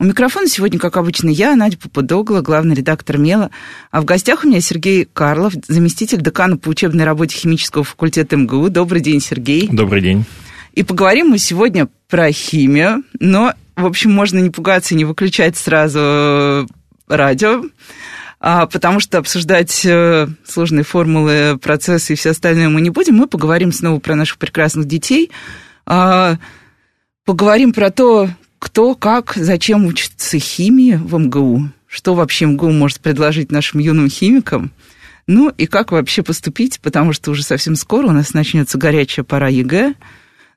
У микрофона сегодня, как обычно, я, Надя Попадогла, главный редактор «МЕЛа». А в гостях у меня Сергей Карлов, заместитель декана по учебной работе химического факультета МГУ. Добрый день, Сергей. Добрый день. И поговорим мы сегодня про химию, но, в общем, можно не пугаться и не выключать сразу радио, потому что обсуждать сложные формулы, процессы и все остальное мы не будем. Мы поговорим снова про наших прекрасных детей, поговорим про то, кто, как, зачем учится химии в МГУ, что вообще МГУ может предложить нашим юным химикам, ну и как вообще поступить, потому что уже совсем скоро у нас начнется горячая пора ЕГЭ.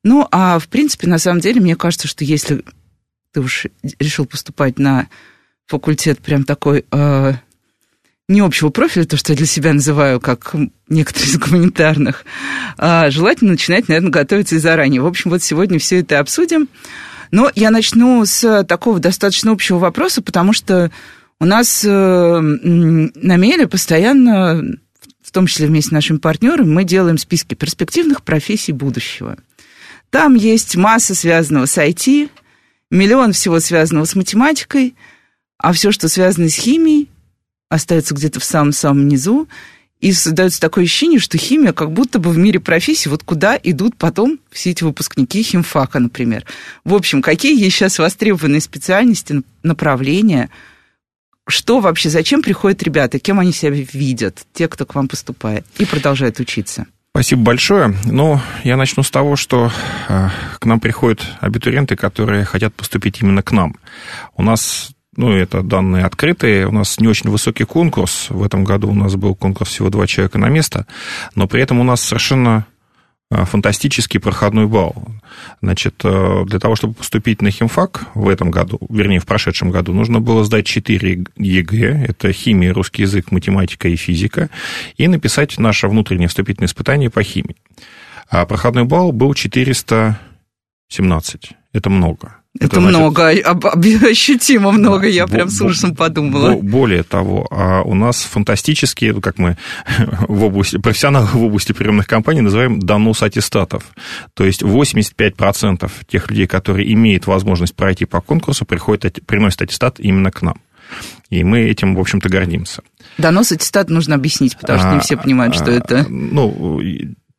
Ну, а в принципе, на самом деле, мне кажется, что если ты уж решил поступать на факультет прям такой... не общего профиля, то, что я для себя называю, как некоторые из гуманитарных, желательно начинать, наверное, готовиться и заранее. В общем, вот сегодня все это обсудим. Но я начну с такого достаточно общего вопроса, потому что у нас на МЕЛе постоянно, в том числе вместе с нашими партнерами, мы делаем списки перспективных профессий будущего. Там есть масса связанного с IT, миллион всего связанного с математикой, а все, что связано с химией, остается где-то в самом-самом низу, и создается такое ощущение, что химия как будто бы в мире профессий, вот куда идут потом все эти выпускники химфака, например. В общем, какие есть сейчас востребованные специальности, направления, что вообще, зачем приходят ребята, кем они себя видят, те, кто к вам поступает и продолжает учиться? Спасибо большое. Ну, я начну с того, что к нам приходят абитуриенты, которые хотят поступить именно к нам. У нас... Ну, это данные открытые. У нас не очень высокий конкурс. В этом году у нас был конкурс всего 2 человека на место. Но при этом у нас совершенно фантастический проходной балл. Значит, для того, чтобы поступить на химфак в этом году, вернее, в прошедшем году, нужно было сдать 4 ЕГЭ. Это химия, русский язык, математика и физика. И написать наше внутреннее вступительное испытание по химии. А проходной балл был 417. Это много. Это значит, много, ощутимо много, да, я прям с ужасом подумала. Более того, у нас фантастические, как мы в области, профессионалы в области приемных компаний называем донос аттестатов. То есть 85% тех людей, которые имеют возможность пройти по конкурсу, приносят аттестат именно к нам. И мы этим, в общем-то, гордимся. Донос аттестат нужно объяснить, потому что не все понимают, что это... Ну,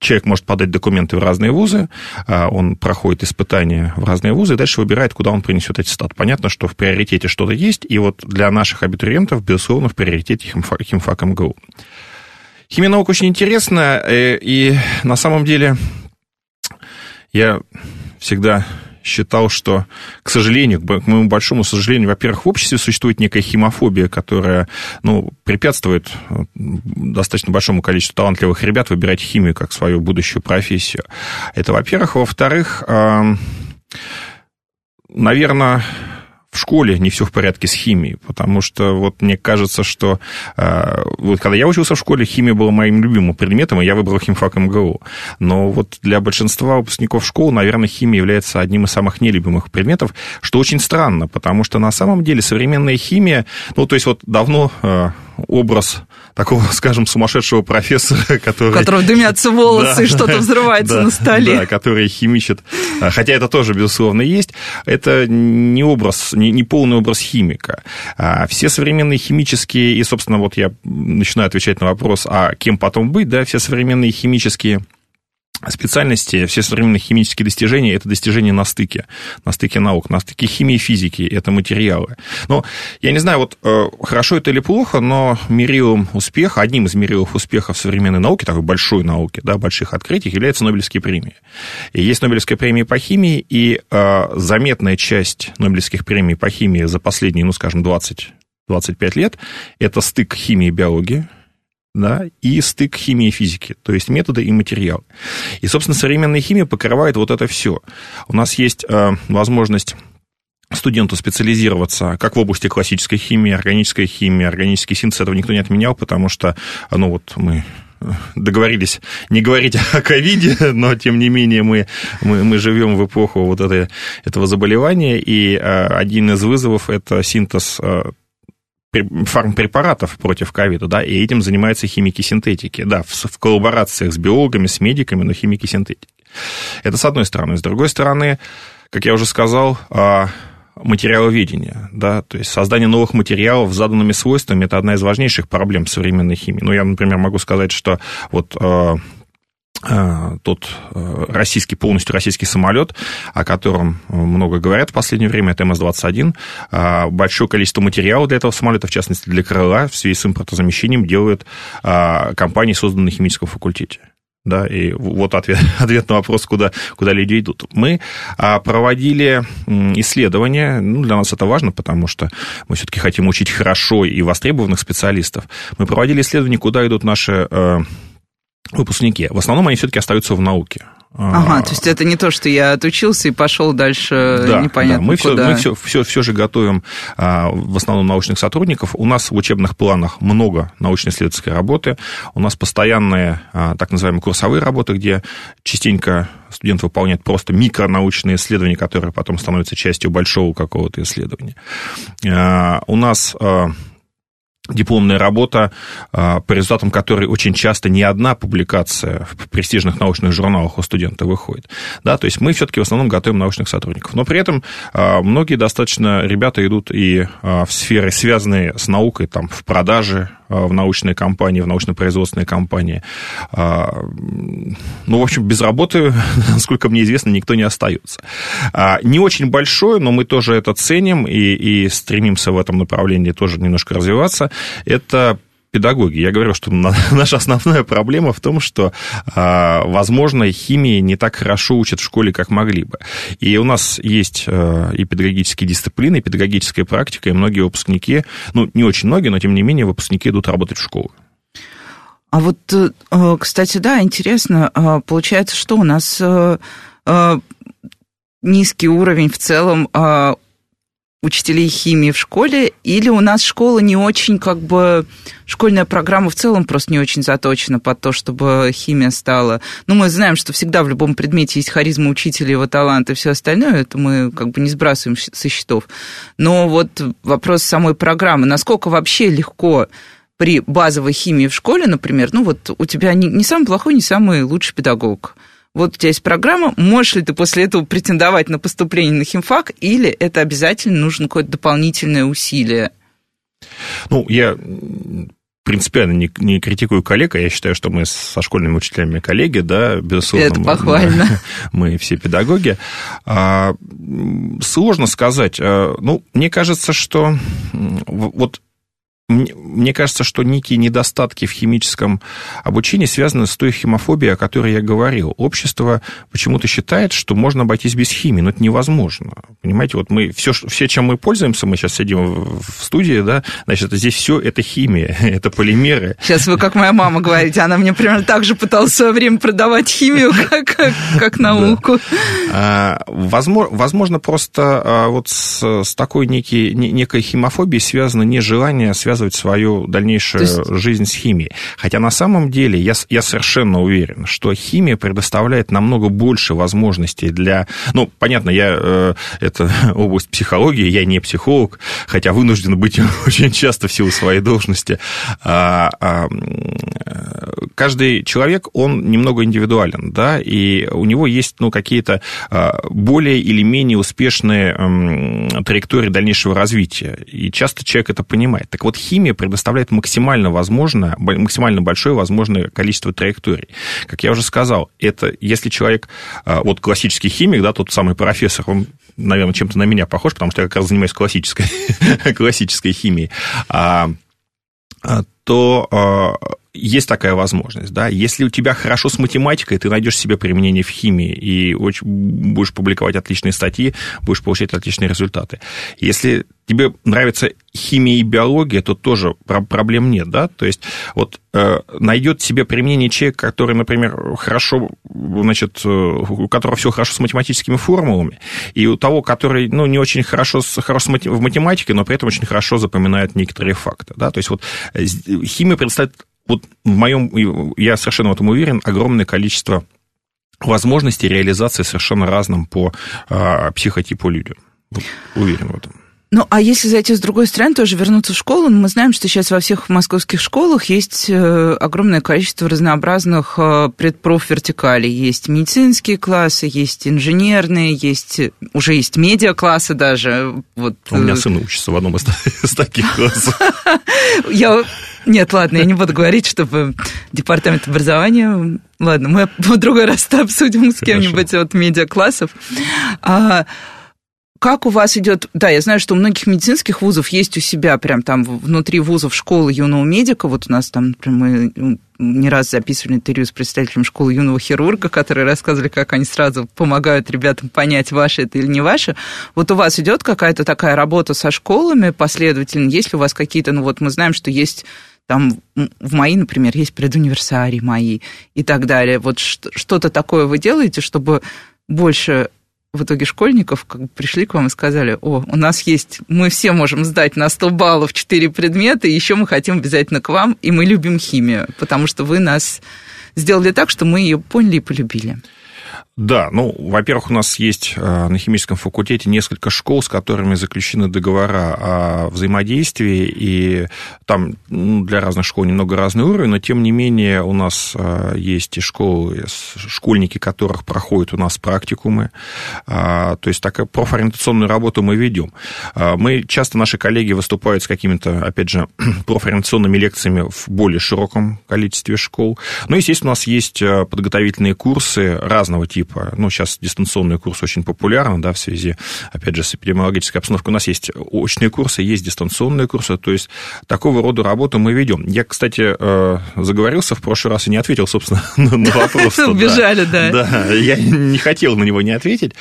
человек может подать документы в разные вузы, он проходит испытания в разные вузы, и дальше выбирает, куда он принесет аттестат. Понятно, что в приоритете что-то есть, и вот для наших абитуриентов, безусловно, в приоритете химфак МГУ. Химия наука очень интересная, и на самом деле я всегда считал, что, к сожалению, к моему большому сожалению, во-первых, в обществе существует некая химофобия, которая, ну, препятствует достаточно большому количеству талантливых ребят выбирать химию как свою будущую профессию. Это, во-первых. Во-вторых, наверное... В школе не все в порядке с химией, потому что вот мне кажется, что вот когда я учился в школе, химия была моим любимым предметом, и я выбрал химфак МГУ. Но вот для большинства выпускников школы, наверное, химия является одним из самых нелюбимых предметов, что очень странно, потому что на самом деле современная химия, ну, то есть вот давно... образ такого, скажем, сумасшедшего профессора, который... У которого дымятся волосы, да, и что-то взрывается, да, на столе. Да, который химичит. Хотя это тоже, безусловно, есть. Это не образ, не полный образ химика. Все современные химические... И, собственно, вот я начинаю отвечать на вопрос, а кем потом быть, да? Все современные химические... специальности, все современные химические достижения – это достижения на стыке наук, на стыке химии и физики, это материалы. Но я не знаю, вот хорошо это или плохо, но мерилом успеха, одним из мерилов успеха в современной науке, такой большой науке, да, больших открытий, являются Нобелевские премии. И есть Нобелевская премия по химии, и заметная часть Нобелевских премий по химии за последние, ну, скажем, 20-25 лет – это стык химии и биологии, да, и стык химии и физики, то есть методы и материалы. И, собственно, современная химия покрывает вот это все. У нас есть возможность студенту специализироваться как в области классической химии, органический синтез, этого никто не отменял, потому что, ну вот мы договорились не говорить о ковиде, но, тем не менее, мы живем в эпоху вот этого заболевания, и один из вызовов – это синтез фармпрепаратов против ковида, да, и этим занимаются химики-синтетики, да, в коллаборациях с биологами, с медиками, но химики-синтетики. Это с одной стороны. С другой стороны, как я уже сказал, материаловедение, да, то есть создание новых материалов с заданными свойствами – это одна из важнейших проблем современной химии. Ну, я, например, могу сказать, что вот тот полностью российский самолет, о котором много говорят в последнее время, это МС-21. Большое количество материалов для этого самолета, в частности для крыла, в связи с импортозамещением делают компании, созданные на химическом факультете. Да, и вот ответ на вопрос, куда люди идут. Мы проводили исследования, ну, для нас это важно, потому что мы все-таки хотим учить хорошо и востребованных специалистов. Мы проводили исследования, куда идут наши выпускники. В основном они все-таки остаются в науке. Ага, то есть это не то, что я отучился и пошел дальше, да, непонятно, да, куда. Мы все же готовим в основном научных сотрудников. У нас в учебных планах много научно-исследовательской работы. У нас постоянные так называемые курсовые работы, где частенько студент выполняет просто микронаучные исследования, которые потом становятся частью большого какого-то исследования. У нас дипломная работа, по результатам которой очень часто не одна публикация в престижных научных журналах у студента выходит. Да, то есть мы все-таки в основном готовим научных сотрудников. Но при этом многие достаточно ребята идут и в сферы, связанные с наукой, там, в продаже, в научные компании, в научно-производственные компании. Ну, в общем, без работы, насколько мне известно, никто не остается. Не очень большое, но мы тоже это ценим и стремимся в этом направлении тоже немножко развиваться. Это педагоги. Я говорю, что наша основная проблема в том, что, возможно, химии не так хорошо учат в школе, как могли бы. И у нас есть и педагогические дисциплины, и педагогическая практика, и многие выпускники, ну, не очень многие, но, тем не менее, выпускники идут работать в школу. А вот, кстати, да, интересно, получается, что у нас низкий уровень в целом учителей химии в школе, или у нас школа не очень, как бы, школьная программа в целом просто не очень заточена под то, чтобы химия стала. Ну, мы знаем, что всегда в любом предмете есть харизма учителя, его талант и все остальное, это мы как бы не сбрасываем со счетов. Но вот вопрос самой программы, насколько вообще легко при базовой химии в школе, например, ну, вот у тебя не самый плохой, не самый лучший педагог. Вот у тебя есть программа, можешь ли ты после этого претендовать на поступление на химфак, или это обязательно нужно какое-то дополнительное усилие? Ну, я принципиально не критикую коллег, а я считаю, что мы со школьными учителями коллеги, да, безусловно. Это похвально. Мы все педагоги. Сложно сказать. Ну, мне кажется, что некие недостатки в химическом обучении связаны с той химофобией, о которой я говорил. Общество почему-то считает, что можно обойтись без химии, но это невозможно. Понимаете, вот мы все, чем мы пользуемся, мы сейчас сидим в студии, да, значит, здесь все это химия, это полимеры. Сейчас вы, как моя мама, говорите, она мне примерно так же пыталась в свое время продавать химию, как науку. Да. Возможно, просто вот с такой некой химофобией связано нежелание связать свою дальнейшую жизнь с химией. Хотя на самом деле я совершенно уверен, что химия предоставляет намного больше возможностей для... Ну, понятно, это область психологии, я не психолог, хотя вынужден быть очень часто в силу своей должности. Каждый человек, он немного индивидуален, да, и у него есть, ну, какие-то более или менее успешные траектории дальнейшего развития. И часто человек это понимает. Так вот, химия предоставляет максимально большое возможное количество траекторий. Как я уже сказал, это если человек, вот классический химик, да, тот самый профессор, он, наверное, чем-то на меня похож, потому что я как раз занимаюсь классической химией, то есть такая возможность, да. Если у тебя хорошо с математикой, ты найдешь себе применение в химии и будешь публиковать отличные статьи, будешь получать отличные результаты. Если тебе нравится химия и биология, то тоже проблем нет, да, то есть вот найдет себе применение человек, который, например, хорошо, значит, у которого все хорошо с математическими формулами, и у того, который, ну, не очень хорошо в математике, но при этом очень хорошо запоминает некоторые факты, да, то есть вот химия представляет, вот в моем, я совершенно в этом уверен, огромное количество возможностей реализации совершенно разным по психотипу людям, вот, уверен в этом. Ну, а если зайти с другой стороны, тоже вернуться в школу, мы знаем, что сейчас во всех московских школах есть огромное количество разнообразных предпрофвертикалей. Есть медицинские классы, есть инженерные, есть уже есть медиаклассы даже. Вот. У меня сын учится в одном из таких классов. Нет, ладно, я не буду говорить, чтобы департамент образования... Ладно, мы в другой раз это обсудим с кем-нибудь от медиаклассов. Как у вас идет... Да, я знаю, что у многих медицинских вузов есть у себя прям там внутри вузов школы юного медика. Вот у нас там, например, мы не раз записывали интервью с представителем школы юного хирурга, которые рассказывали, как они сразу помогают ребятам понять, ваше это или не ваше. Вот у вас идет какая-то такая работа со школами последовательно? Есть ли у вас какие-то... Ну вот мы знаем, что есть... Там в мои, например, есть предуниверсарии мои и так далее. Вот что-то такое вы делаете, чтобы больше... в итоге школьников как бы пришли к вам и сказали: о, у нас есть, мы все можем сдать на 100 баллов 4 предмета, и еще мы хотим обязательно к вам, и мы любим химию, потому что вы нас сделали так, что мы ее поняли и полюбили. Да, ну, во-первых, у нас есть на химическом факультете несколько школ, с которыми заключены договора о взаимодействии, и там для разных школ немного разный уровень, но, тем не менее, у нас есть и школы, школьники которых проходят у нас практикумы, то есть такую профориентационную работу мы ведем. Мы часто, наши коллеги выступают с какими-то, опять же, профориентационными лекциями в более широком количестве школ, ну, естественно, у нас есть подготовительные курсы разного типа. Ну, сейчас дистанционные курсы очень популярны, да, в связи, опять же, с эпидемиологической обстановкой. У нас есть очные курсы, есть дистанционные курсы, то есть такого рода работу мы ведем. Я, кстати, заговорился в прошлый раз и не ответил, собственно, на вопрос. Убежали, да. Да, я не хотел на него не ответить.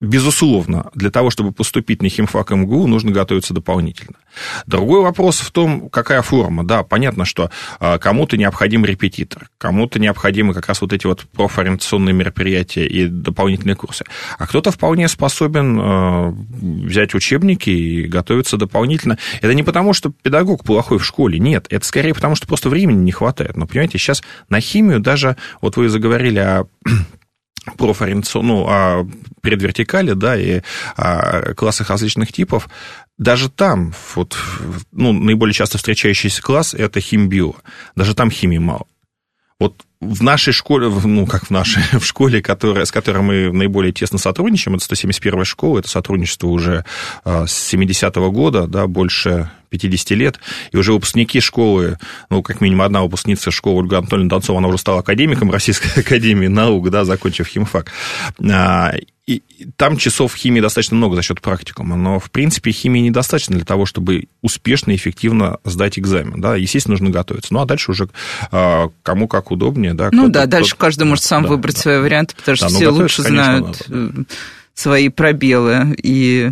Безусловно, для того, чтобы поступить на химфак МГУ, нужно готовиться дополнительно. Другой вопрос в том, какая форма. Да, понятно, что кому-то необходим репетитор, кому-то необходимы как раз вот эти вот профориентационные мероприятия и дополнительные курсы. А кто-то вполне способен взять учебники и готовиться дополнительно. Это не потому, что педагог плохой в школе, нет. Это скорее потому, что просто времени не хватает. Но, понимаете, сейчас на химию даже... Вот вы заговорили о... профориентационную, о предвертикали, да, и о классах различных типов. Даже там, вот, ну, наиболее часто встречающийся класс – это химбио. Даже там химии мало. Вот в нашей школе, ну, как в нашей, в школе, с которой мы наиболее тесно сотрудничаем, это 171-я школа, это сотрудничество уже с 70-го года, да, больше 50 лет, и уже выпускники школы, ну, как минимум одна выпускница школы Ольга Анатольевна Донцова, она уже стала академиком Российской академии наук, да, закончив химфак. И там часов химии достаточно много за счет практикума, но, в принципе, химии недостаточно для того, чтобы успешно и эффективно сдать экзамен. Да? Естественно, нужно готовиться. Ну, а дальше уже кому как удобнее. Да? Ну, да, дальше каждый может сам выбрать свои варианты, потому что все лучше знают свои пробелы.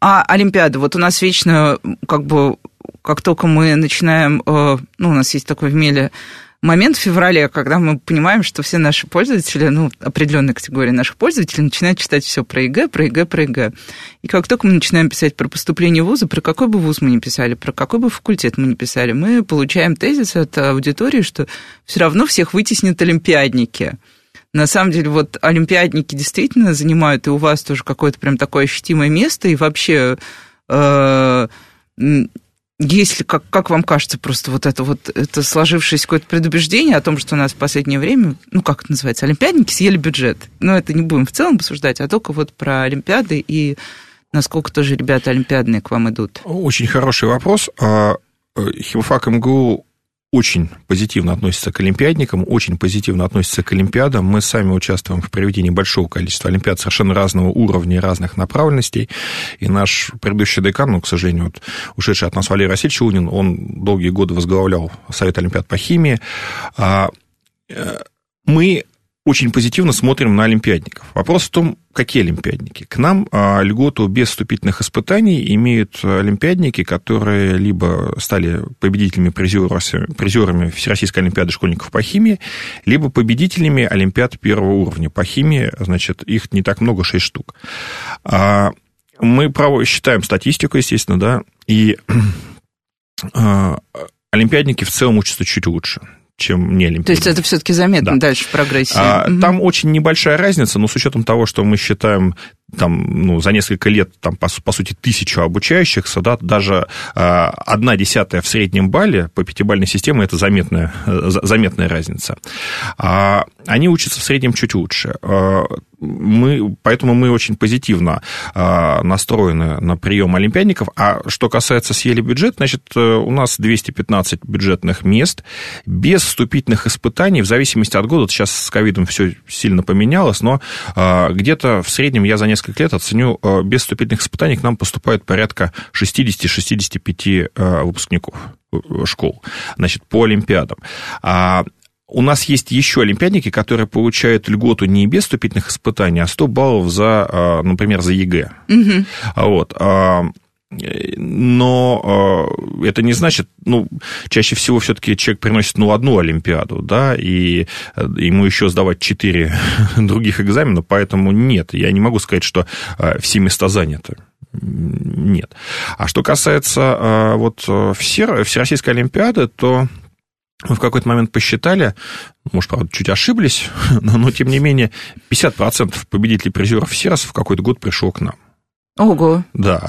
А Олимпиада, вот у нас вечно, как бы, как только мы начинаем, ну, у нас есть такой в МЕЛе момент в феврале, когда мы понимаем, что все наши пользователи, ну, определенная категория наших пользователей начинает читать все про ЕГЭ, про ЕГЭ, про ЕГЭ. И как только мы начинаем писать про поступление в вузы, про какой бы вуз мы ни писали, про какой бы факультет мы ни писали, мы получаем тезис от аудитории, что все равно всех вытеснят олимпиадники. На самом деле, вот олимпиадники действительно занимают и у вас тоже какое-то прям такое ощутимое место, и вообще... Если, как вам кажется, просто вот это сложившееся какое-то предубеждение о том, что у нас в последнее время, ну, как это называется, олимпиадники съели бюджет. Но это не будем в целом обсуждать, а только вот про олимпиады и насколько тоже ребята олимпиадные к вам идут. Очень хороший вопрос. Химфак МГУ очень позитивно относятся к олимпиадникам, очень позитивно относятся к олимпиадам. Мы сами участвуем в проведении большого количества олимпиад совершенно разного уровня и разных направленностей. И наш предыдущий декан, ну, к сожалению, вот, ушедший от нас Валерий Васильевич Лунин, он долгие годы возглавлял Совет олимпиад по химии. Мы очень позитивно смотрим на олимпиадников. Вопрос в том, какие олимпиадники. К нам льготу без вступительных испытаний имеют олимпиадники, которые либо стали победителями-призерами Всероссийской олимпиады школьников по химии, либо победителями олимпиад первого уровня по химии. Значит, их не так много, 6 штук. Мы считаем статистику, естественно, да, и олимпиадники в целом учатся чуть лучше, чем не олимпиадники. То есть это все-таки заметно, да, дальше в прогрессии. Там очень небольшая разница, но с учетом того, что мы считаем там, ну, за несколько лет там, по сути, 1000 обучающихся, да, даже 1/10 в среднем балле по пятибалльной системе – это заметная разница. Они учатся в среднем чуть лучше. Поэтому мы очень позитивно настроены на прием олимпиадников. А что касается съели бюджет, значит, у нас 215 бюджетных мест без вступительных испытаний, в зависимости от года, сейчас с ковидом все сильно поменялось, но где-то в среднем, я за несколько лет оценю, без вступительных испытаний к нам поступает порядка 60-65 выпускников школ, значит, по олимпиадам. У нас есть еще олимпиадники, которые получают льготу не без вступительных испытаний, а 100 баллов за, например, за ЕГЭ. Угу. Вот. Но это не значит, ну, чаще всего все-таки человек приносит, ну, одну олимпиаду, да, и ему еще сдавать 4 других экзамена, поэтому нет, я не могу сказать, что все места заняты. Нет. А что касается вот Всероссийской олимпиады, то мы в какой-то момент посчитали, может, правда, чуть ошиблись, но тем не менее 50% победителей призеров Всерос в какой-то год пришло к нам. Ого. Да.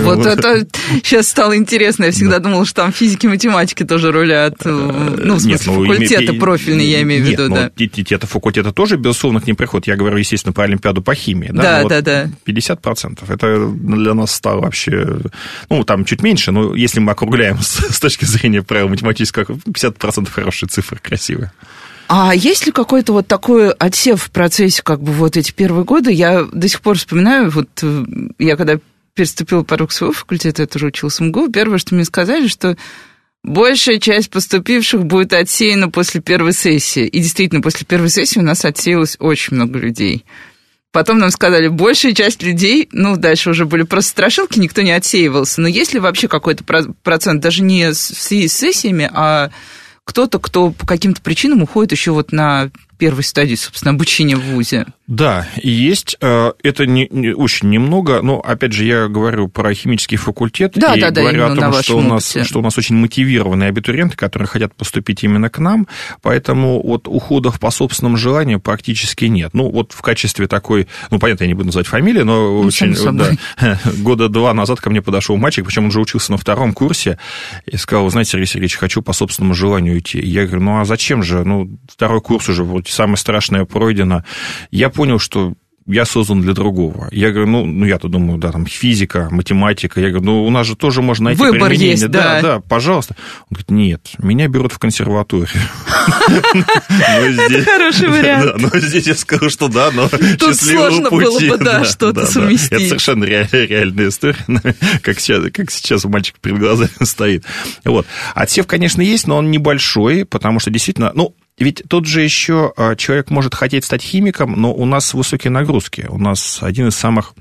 Вот это сейчас стало интересно. Я всегда думала, что там физики, математики тоже рулят. Ну, в смысле, факультеты профильные, я имею в виду. Нет, ну, факультеты тоже, безусловно, к ним приходят. Я говорю, естественно, про олимпиаду по химии. Да, да, да. 50%. Это для нас стало вообще... Ну, там чуть меньше, но если мы округляем с точки зрения правил математических, 50% хорошие цифры, красивые. А есть ли какой-то вот такой отсев в процессе, как бы, вот эти первые годы? Я до сих пор вспоминаю, вот я когда переступила порог своего факультета, я тоже училась в МГУ, первое, что мне сказали, что большая часть поступивших будет отсеяна после первой сессии. И действительно, после первой сессии у нас отсеялось очень много людей. Потом нам сказали, большая часть людей, ну, дальше уже были просто страшилки, никто не отсеивался. Но есть ли вообще какой-то процент, даже не в связи с сессиями, а... кто-то, кто по каким-то причинам уходит еще вот на первой стадии, собственно, обучения в вузе. Да, есть. Это не очень немного, но, опять же, я говорю про химический факультет, да, и да, говорю да, о том, что у нас очень мотивированные абитуриенты, которые хотят поступить именно к нам, поэтому вот уходов по собственному желанию практически нет. Ну, вот в качестве такой, ну, понятно, я не буду называть фамилию, но очень, да, года два назад ко мне подошел мальчик, причем он уже учился на втором курсе, и сказал, знаете, Сергей Сергеевич, хочу по собственному желанию идти. Я говорю, ну, а зачем же? Ну, второй курс уже вроде самое страшное пройдено. Я понял, что я создан для другого. Я говорю, ну я-то думаю, да, там физика, математика. Я говорю, ну у нас же тоже можно найти выбор применение. Есть, да. Да, пожалуйста. Он говорит, нет, меня берут в консерваторию. Это хороший вариант. Но здесь я скажу, что да, но тут сложно было бы, да, что-то совместить. Это совершенно реальная история, как сейчас у мальчика перед глазами стоит. Отсев, конечно, есть, но он небольшой, потому что действительно, ну, ведь тут же еще человек может хотеть стать химиком, но у нас высокие нагрузки. У нас один из самых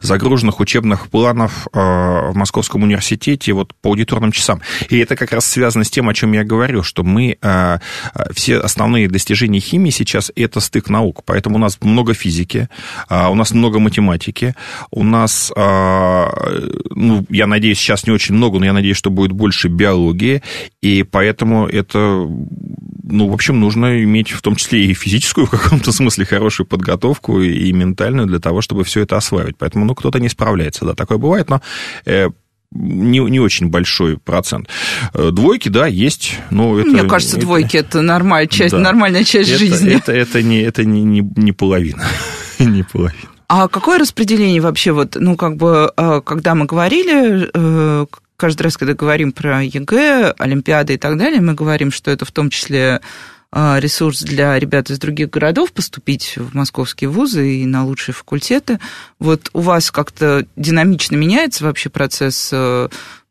загруженных учебных планов в Московском университете вот по аудиторным часам. И это как раз связано с тем, о чем я говорю, что мы все основные достижения химии сейчас – это стык наук. Поэтому у нас много физики, у нас много математики, у нас, ну, я надеюсь, сейчас не очень много, но я надеюсь, что будет больше биологии, и поэтому это... Ну, в общем, нужно иметь в том числе и физическую, в каком-то смысле, хорошую подготовку и ментальную для того, чтобы все это осваивать. Поэтому, ну, кто-то не справляется, да, такое бывает, но не очень большой процент. Двойки, да, есть, но это... Мне кажется, двойки – это нормальная часть жизни. Это не половина, не половина. А какое распределение вообще, вот, ну, как бы, когда мы говорили... каждый раз, когда говорим про ЕГЭ, Олимпиады и так далее, мы говорим, что это в том числе ресурс для ребят из других городов поступить в московские вузы и на лучшие факультеты. Вот у вас как-то динамично меняется вообще процесс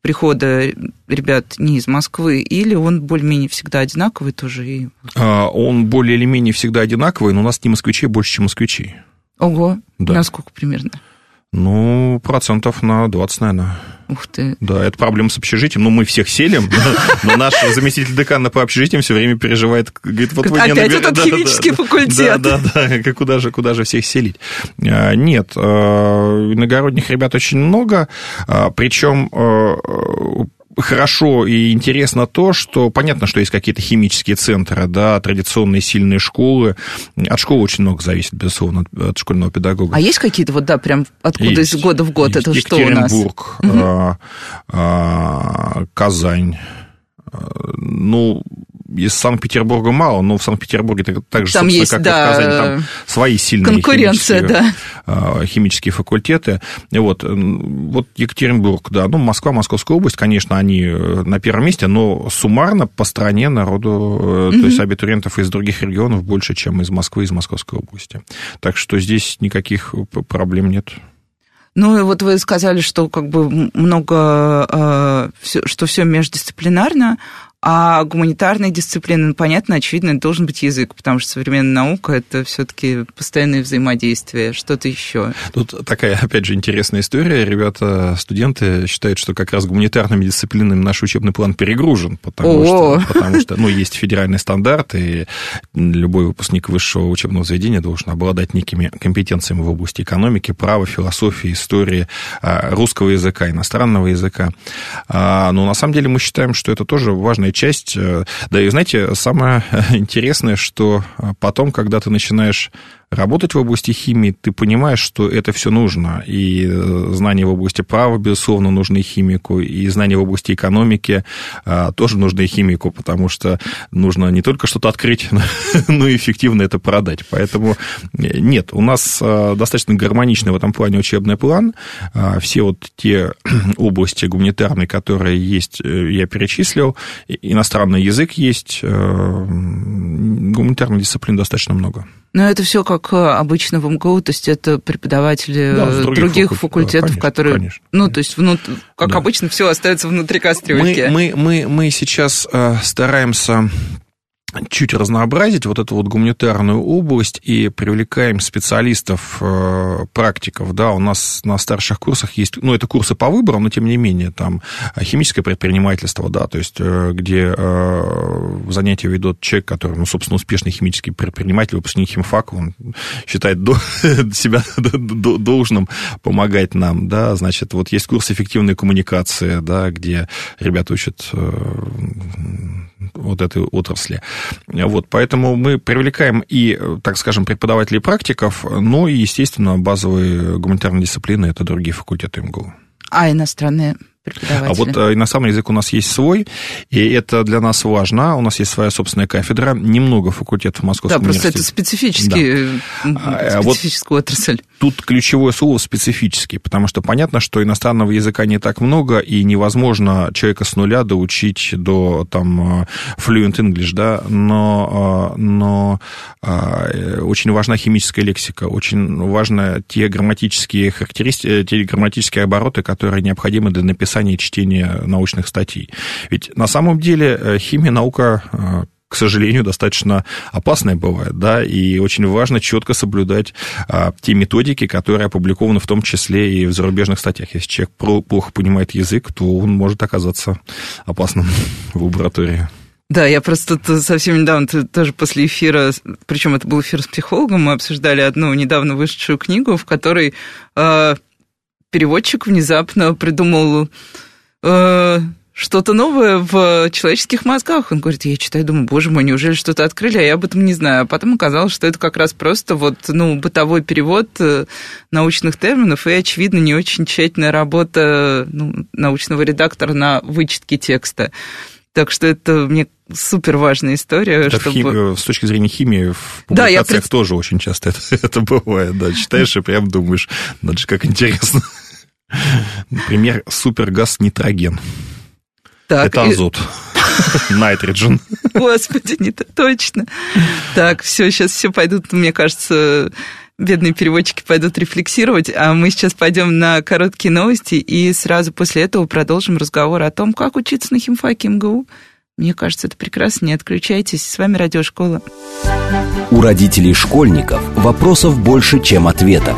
прихода ребят не из Москвы, или он более-менее всегда одинаковый тоже? Он более или менее всегда одинаковый, но у нас не москвичей больше, чем москвичей. Ого, да. На сколько примерно? Ну, 20%, наверное. Ух ты. Да, это проблема с общежитием. Ну, мы всех селим, но наш заместитель декана по общежитиям все время переживает. Говорит, вот вы не наберете. Опять этот химический факультет. Да, куда же всех селить? Нет, иногородних ребят очень много, причем... Хорошо и интересно то, что понятно, что есть какие-то химические центры, да, традиционные сильные школы. От школы очень много зависит, безусловно, от школьного педагога. А есть какие-то, вот да, прям откуда есть, из года в год, это что у нас? Екатеринбург, Казань, ну... Из Санкт-Петербурга мало, но в Санкт-Петербурге так же, там собственно, есть, как да, и в Казани, там свои сильные химические, да, химические факультеты. Вот Екатеринбург, да, ну, Москва, Московская область, конечно, они на первом месте, но суммарно по стране народу, то есть абитуриентов из других регионов больше, чем из Москвы, из Московской области. Так что здесь никаких проблем нет. Ну, и вот вы сказали, что как бы много, что все междисциплинарно, а гуманитарные дисциплины, понятно, очевидно, должен быть язык, потому что современная наука – это все-таки постоянное взаимодействие, что-то еще. Тут такая, опять же, интересная история. Ребята, студенты считают, что как раз гуманитарными дисциплинами наш учебный план перегружен, потому что ну, есть федеральный стандарт, и любой выпускник высшего учебного заведения должен обладать некими компетенциями в области экономики, права, философии, истории, русского языка, иностранного языка. Но на самом деле мы считаем, что это тоже важно часть. Да, и, знаете, самое интересное, что потом, когда ты начинаешь работать в области химии, ты понимаешь, что это все нужно. И знания в области права, безусловно, нужны химику, и знания в области экономики тоже нужны химику, потому что нужно не только что-то открыть, но и эффективно это продать. Поэтому нет, у нас достаточно гармоничный в этом плане учебный план. Все вот те области гуманитарные, которые есть, я перечислил. Иностранный язык есть, гуманитарных дисциплин достаточно много. Но это все как обычно в МГУ, то есть это преподаватели других факультетов, конечно, которые... Конечно. Ну, то есть, как да. Обычно, все остается внутри кастрюльки. Мы сейчас стараемся чуть разнообразить вот эту вот гуманитарную область и привлекаем специалистов, практиков, да, у нас на старших курсах есть, ну, это курсы по выбору, но, тем не менее, там, химическое предпринимательство, да, то есть, где занятия ведет человек, который, ну, собственно, успешный химический предприниматель, выпускник химфака, он считает себя должным помогать нам, да, значит, вот есть курс эффективной коммуникации, да, где ребята учат вот этой отрасли. Вот, поэтому мы привлекаем и, так скажем, преподавателей и практиков, но и, естественно, базовые гуманитарные дисциплины – это другие факультеты МГУ. А иностранные преподаватели? А вот иностранный язык у нас есть свой, и это для нас важно. У нас есть своя собственная кафедра, немного факультетов в Московском университете. Да, просто это специфическая отрасль. Тут ключевое слово «специфический», потому что понятно, что иностранного языка не так много, и невозможно человека с нуля доучить до там, fluent English, да, но очень важна химическая лексика, очень важны те грамматические характеристики, те грамматические обороты, которые необходимы для написания и чтения научных статей. Ведь на самом деле химия, наука, к сожалению, достаточно опасное бывает, да, и очень важно четко соблюдать те методики, которые опубликованы в том числе и в зарубежных статьях. Если человек плохо понимает язык, то он может оказаться опасным в лаборатории. Да, я просто совсем недавно тоже после эфира, причем это был эфир с психологом, мы обсуждали одну недавно вышедшую книгу, в которой переводчик внезапно придумал... что-то новое в человеческих мозгах. Он говорит, я читаю, думаю, боже мой, неужели что-то открыли, а я об этом не знаю. А потом оказалось, что это как раз просто бытовой перевод научных терминов и, очевидно, не очень тщательная работа научного редактора на вычетке текста. Так что это мне супер важная история. Это чтобы... с точки зрения химии в публикациях тоже очень часто это бывает. Да. Читаешь и прям думаешь, надо же, как интересно. Например, супергаз нитроген. Так, это азот. Найтриджен. Господи, не-то точно. Так, все, сейчас все пойдут, мне кажется, бедные переводчики пойдут рефлексировать, а мы сейчас пойдем на короткие новости и сразу после этого продолжим разговор о том, как учиться на химфаке МГУ. Мне кажется, это прекрасно. Не отключайтесь. С вами Радиошкола. У родителей школьников вопросов больше, чем ответов.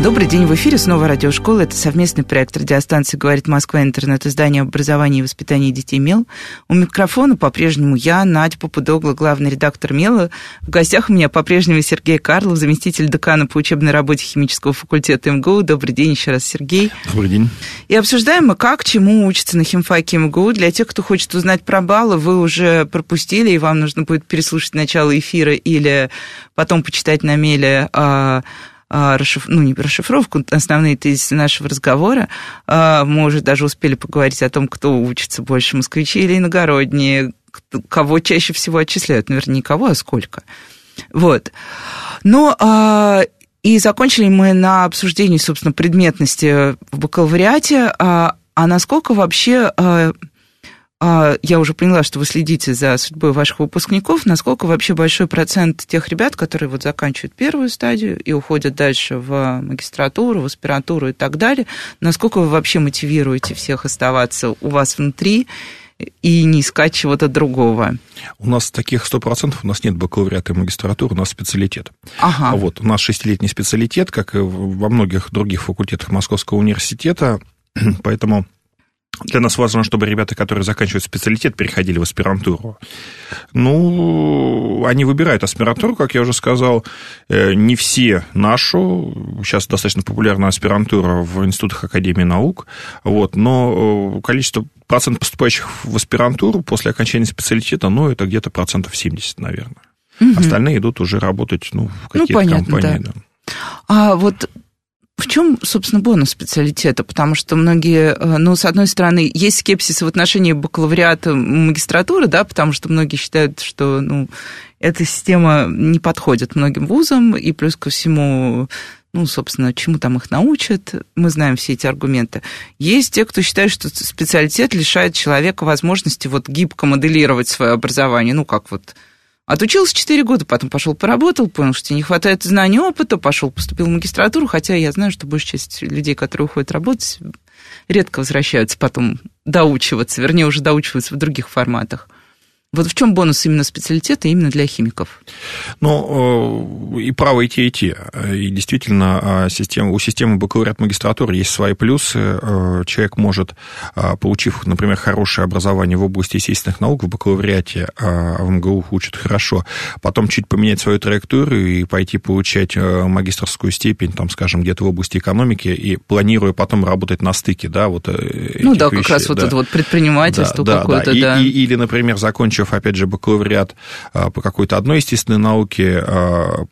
Добрый день, в эфире снова Радиошкола. Это совместный проект радиостанции «Говорит Москва», интернет-издание об образовании и воспитании детей МЕЛ. У микрофона по-прежнему я, Надя Попадогла, главный редактор МЕЛа. В гостях у меня по-прежнему Сергей Карлов, заместитель декана по учебной работе химического факультета МГУ. Добрый день еще раз, Сергей. Добрый день. И обсуждаем мы, как, чему учатся на химфаке МГУ. Для тех, кто хочет узнать про баллы, вы уже пропустили, и вам нужно будет переслушать начало эфира или потом почитать на МЕЛе не расшифровку, основные тезисы нашего разговора. Мы уже даже успели поговорить о том, кто учится больше, москвичи или иногородние, кого чаще всего отчисляют. Наверное, не кого, а сколько. Вот. Но и закончили мы на обсуждении, собственно, предметности в бакалавриате. А насколько вообще... Я уже поняла, что вы следите за судьбой ваших выпускников. Насколько вообще большой процент тех ребят, которые вот заканчивают первую стадию и уходят дальше в магистратуру, в аспирантуру и так далее, насколько вы вообще мотивируете всех оставаться у вас внутри и не искать чего-то другого? У нас таких 100% у нас нет бакалавриата и магистратуры, у нас специалитет. Ага. Вот, у нас 6-летний специалитет, как и во многих других факультетах Московского университета, поэтому... Для нас важно, чтобы ребята, которые заканчивают специалитет, переходили в аспирантуру. Ну, они выбирают аспирантуру, как я уже сказал. Не все нашу. Сейчас достаточно популярна аспирантура в институтах Академии наук. Вот. Но количество процентов поступающих в аспирантуру после окончания специалитета, ну, это где-то 70%, наверное. Угу. Остальные идут уже работать в какие-то компании. Да. Да. А вот... В чем, собственно, бонус специалитета? Потому что многие, с одной стороны, есть скепсис в отношении бакалавриата, магистратуры, да, потому что многие считают, что, эта система не подходит многим вузам, и плюс ко всему, собственно, чему там их научат, мы знаем все эти аргументы. Есть те, кто считает, что специалитет лишает человека возможности гибко моделировать свое образование, Отучился 4 года, потом пошел поработал, понял, что тебе не хватает знаний, опыта, поступил в магистратуру, хотя я знаю, что большая часть людей, которые уходят работать, редко возвращаются потом доучиваться, вернее, уже доучиваются в других форматах. Вот в чем бонус именно специалитета именно для химиков? И право и те, и те. И действительно, у системы бакалавриат магистратуры есть свои плюсы. Человек может, получив, например, хорошее образование в области естественных наук в бакалавриате, а в МГУ учат хорошо, потом чуть поменять свою траекторию и пойти получать магистерскую степень, где-то в области экономики, и планируя потом работать на стыке, этих вещей. Как раз это предпринимательство какое-то, да. Или, например, закончить опять же, бакалавриат по какой-то одной естественной науке,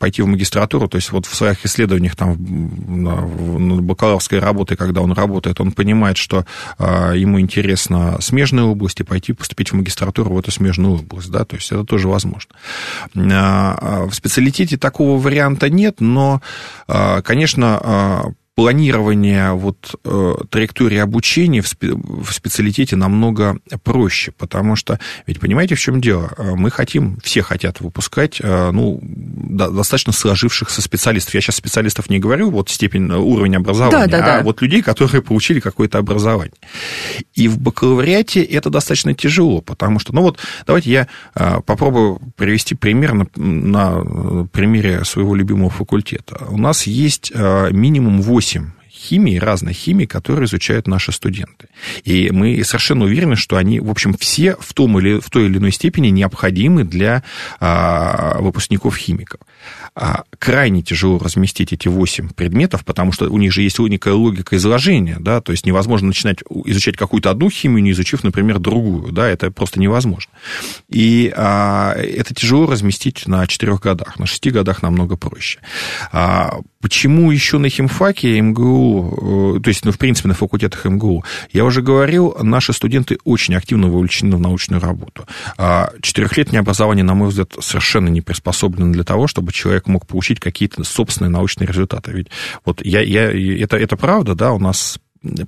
пойти в магистратуру, то есть в своих исследованиях, бакалаврской работы, когда он работает, он понимает, что ему интересно смежные области, пойти поступить в магистратуру в эту смежную область, да, то есть это тоже возможно. В специалитете такого варианта нет, но, конечно, планирование траектории обучения в специалитете намного проще, потому что, ведь понимаете, в чем дело? Все хотят выпускать, достаточно сложившихся специалистов. Я сейчас специалистов не говорю, степень, уровень образования, да. Людей, которые получили какое-то образование. И в бакалавриате это достаточно тяжело, потому что, давайте я попробую привести пример на примере своего любимого факультета. У нас есть минимум 8 химий, разной химии, которые изучают наши студенты. И мы совершенно уверены, что они, в общем, все в той или иной степени необходимы для выпускников-химиков. Крайне тяжело разместить эти 8 предметов, потому что у них же есть некая логика изложения, да, то есть невозможно начинать изучать какую-то одну химию, не изучив, например, другую, да, это просто невозможно. И это тяжело разместить на 4 годах, на 6 годах намного проще. Почему еще на химфаке МГУ, то есть, ну, в принципе, на факультетах МГУ, я уже говорил, наши студенты очень активно вовлечены в научную работу. Четырехлетнее образование, на мой взгляд, совершенно не приспособлено для того, чтобы человек мог получить какие-то собственные научные результаты. Ведь вот это правда, да, у нас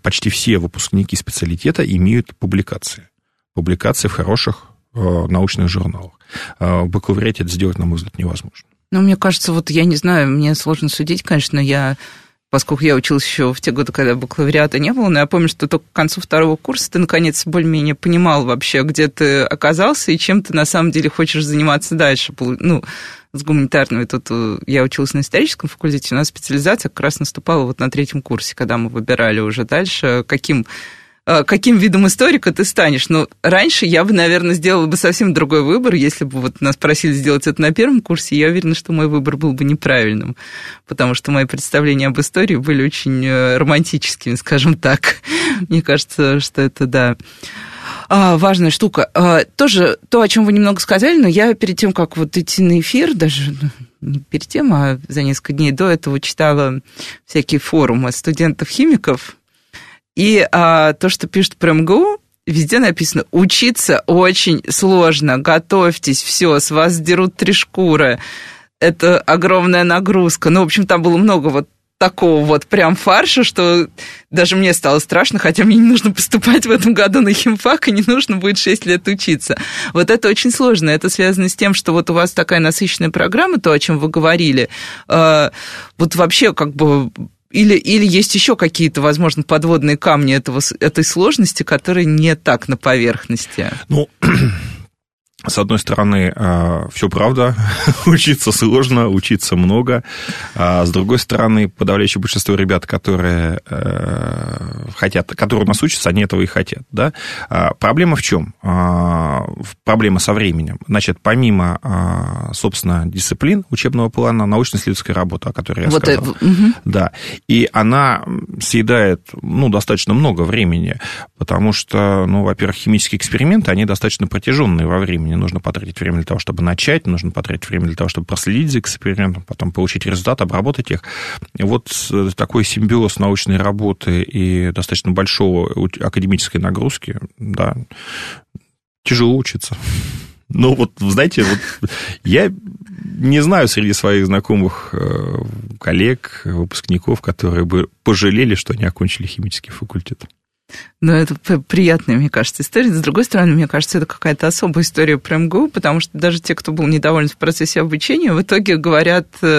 почти все выпускники специалитета имеют публикации в хороших научных журналах. В бакалавриате это сделать, на мой взгляд, невозможно. Ну, мне кажется, вот я не знаю, мне сложно судить, конечно, поскольку я училась еще в те годы, когда бакалавриата не было, но я помню, что только к концу второго курса ты, наконец, более-менее понимал вообще, где ты оказался и чем ты на самом деле хочешь заниматься дальше. Ну, с гуманитарной тут я училась на историческом факультете, у нас специализация как раз наступала вот на третьем курсе, когда мы выбирали уже дальше, каким видом историка ты станешь. Но раньше я бы, наверное, сделала бы совсем другой выбор, если бы вот нас просили сделать это на первом курсе, я уверена, что мой выбор был бы неправильным, потому что мои представления об истории были очень романтическими, скажем так. Мне кажется, что это, да, важная штука. Тоже то, о чем вы немного сказали, но я перед тем, как вот идти на эфир, даже не перед тем, а за несколько дней до этого читала всякие форумы студентов-химиков, И то, что пишут про МГУ, везде написано: учиться очень сложно, готовьтесь, все, с вас дерут три шкуры, это огромная нагрузка. Ну, в общем, там было много вот такого вот прям фарша, что даже мне стало страшно, хотя мне не нужно поступать в этом году на химфак, и не нужно будет 6 лет учиться. Вот это очень сложно, это связано с тем, что вот у вас такая насыщенная программа, то, о чем вы говорили, вот вообще как бы... Или есть еще какие-то, возможно, подводные камни этой сложности, которые не так на поверхности? Ну, с одной стороны, все правда, учиться сложно, учиться много. А с другой стороны, подавляющее большинство ребят, которые которые у нас учатся, они этого и хотят. Да? Проблема в чем? Проблема со временем. Значит, помимо, собственно, дисциплин учебного плана, научно-исследовательская работа, о которой я сказал. Угу. Да. И она съедает, ну, достаточно много времени, потому что, ну, во-первых, химические эксперименты, они достаточно протяженные во времени. Нужно потратить время для того, чтобы начать, нужно потратить время для того, чтобы проследить за экспериментом, потом получить результат, обработать их. И вот такой симбиоз научной работы и достаточно большого академической нагрузки, да, тяжело учиться. Но вот, знаете, вот я не знаю среди своих знакомых коллег, выпускников, которые бы пожалели, что они окончили химический факультет. Но это приятная, мне кажется, история. С другой стороны, мне кажется, это какая-то особая история про МГУ, потому что даже те, кто был недоволен в процессе обучения, в итоге говорят в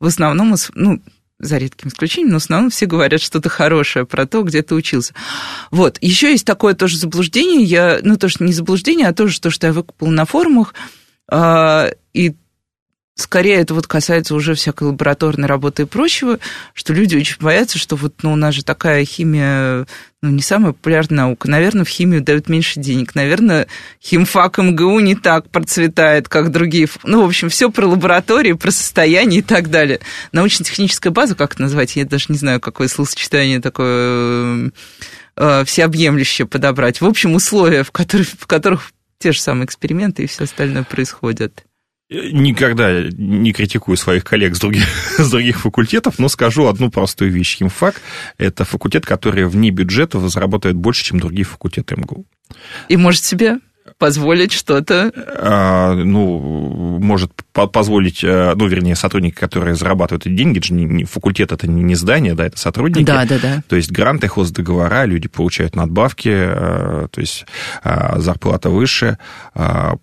основном, ну, за редким исключением, но в основном все говорят что-то хорошее про то, где ты учился. Вот. Еще есть такое тоже заблуждение, не заблуждение, а тоже то, что я выкупала на форумах, и скорее это вот касается уже всякой лабораторной работы и прочего, что люди очень боятся, что вот, ну, у нас же такая химия, ну, не самая популярная наука. Наверное, в химию дают меньше денег. Наверное, химфак МГУ не так процветает, как другие. Ну, в общем, все про лаборатории, про состояние и так далее. Научно-техническая база, как это назвать, я даже не знаю, какое словосочетание такое всеобъемлющее подобрать. В общем, условия, в которых те же самые эксперименты и все остальное происходят. Никогда не критикую своих коллег с других факультетов, но скажу одну простую вещь. Химфак – это факультет, который вне бюджета зарабатывает больше, чем другие факультеты МГУ. И может себе позволить что-то? Может позволить, сотрудники, которые зарабатывают эти деньги, это не факультет, это не здание, да, это сотрудники. Да. То есть гранты, хоздоговора, люди получают надбавки, то есть зарплата выше,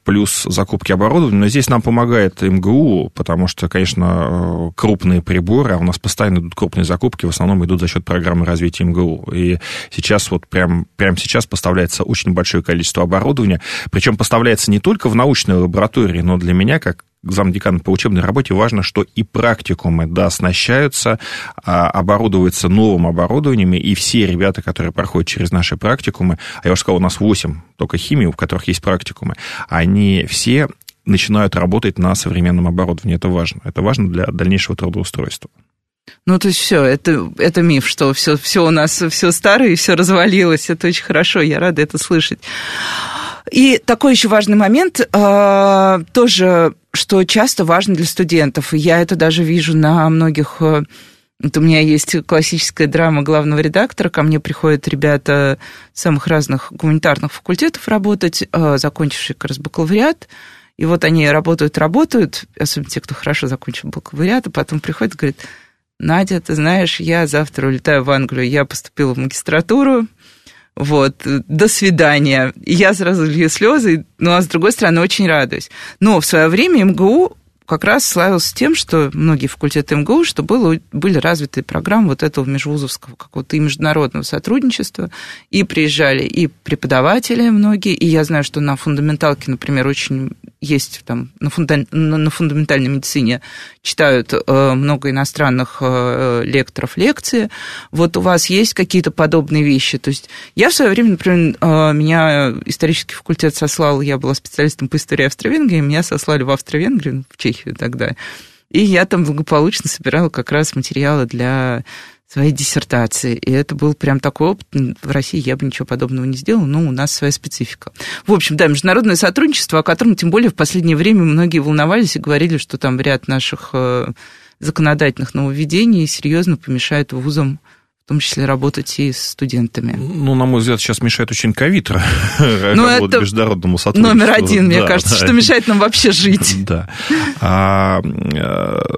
плюс закупки оборудования. Но здесь нам помогает МГУ, потому что, конечно, крупные приборы, а у нас постоянно идут крупные закупки, в основном идут за счет программы развития МГУ. И сейчас вот прямо сейчас поставляется очень большое количество оборудования, причем поставляется не только в научной лаборатории, но для меня, как замдекана по учебной работе, важно, что и практикумы, да, оснащаются, оборудуются новым оборудованием, и все ребята, которые проходят через наши практикумы, а я уже сказал, у нас 8 только химии, в которых есть практикумы, они все начинают работать на современном оборудовании. Это важно. Это важно для дальнейшего трудоустройства. Ну, то есть все, это миф, что все у нас все старое и все развалилось. Это очень хорошо, я рада это слышать. И такой еще важный момент, тоже, что часто важно для студентов. Я это даже вижу на многих... Вот у меня есть классическая драма главного редактора. Ко мне приходят ребята самых разных гуманитарных факультетов работать, закончившие как раз бакалавриат. И вот они работают, особенно те, кто хорошо закончил бакалавриат, а потом приходят и говорят: Надя, ты знаешь, я завтра улетаю в Англию, я поступила в магистратуру. Вот, до свидания. И я сразу лью слезы, ну, а с другой стороны, очень радуюсь. Но в свое время МГУ как раз славился тем, что многие факультеты МГУ, что были развиты программы вот этого межвузовского какого-то и международного сотрудничества, и приезжали и преподаватели многие, и я знаю, что на фундаменталке, например, очень есть там, на фундаментальной медицине читают много иностранных лекторов лекции. Вот у вас есть какие-то подобные вещи? То есть я в свое время, например, меня исторический факультет сослал, я была специалистом по истории Австро-Венгрии, меня сослали в Австро-Венгрию, в Чехию тогда, и я там благополучно собирала как раз материалы для своей диссертации. И это был прям такой опыт. В России я бы ничего подобного не сделала, но у нас своя специфика. В общем, да, международное сотрудничество, о котором, тем более, в последнее время многие волновались и говорили, что там ряд наших законодательных нововведений серьезно помешает вузам, в том числе, работать и с студентами. Ну, на мой взгляд, сейчас мешает очень ковид международному сотрудничеству. Номер один, мне кажется, что мешает нам вообще жить. Да.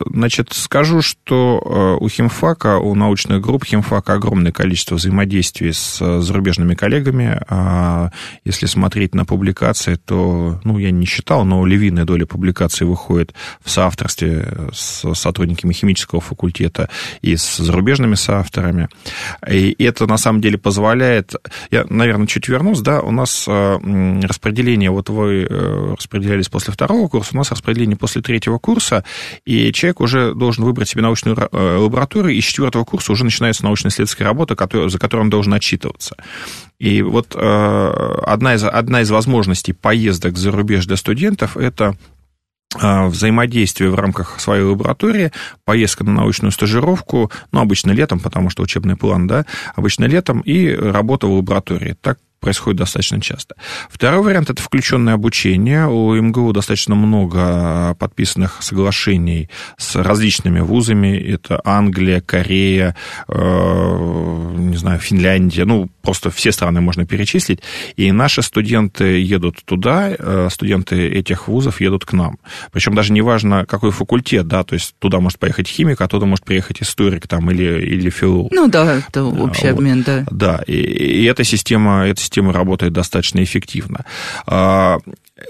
Значит, скажу, что у химфака, у научных групп химфака огромное количество взаимодействий с зарубежными коллегами. Если смотреть на публикации, то, ну, я не считал, но львиная доля публикаций выходит в соавторстве с сотрудниками химического факультета и с зарубежными соавторами. И это, на самом деле, позволяет... Я, наверное, чуть вернусь, да, у нас распределение, вот вы распределялись после второго курса, у нас распределение после третьего курса, и человек уже должен выбрать себе научную лабораторию, и с четвертого курса уже начинается научно-исследовательская работа, за которую он должен отчитываться. И вот одна из возможностей поездок за рубеж для студентов – это взаимодействие в рамках своей лаборатории, поездка на научную стажировку, ну, обычно летом, потому что учебный план, да, обычно летом, и работа в лаборатории. Так происходит достаточно часто. Второй вариант – это включенное обучение. У МГУ достаточно много подписанных соглашений с различными вузами. Это Англия, Корея, не знаю, Финляндия. Ну, просто все страны можно перечислить. И наши студенты едут туда, студенты этих вузов едут к нам. Причем даже не важно, какой факультет, да, то есть туда может поехать химик, а туда может приехать историк там, или филолог. Ну да, это общий обмен, да. Да, и эта система работает достаточно эффективно.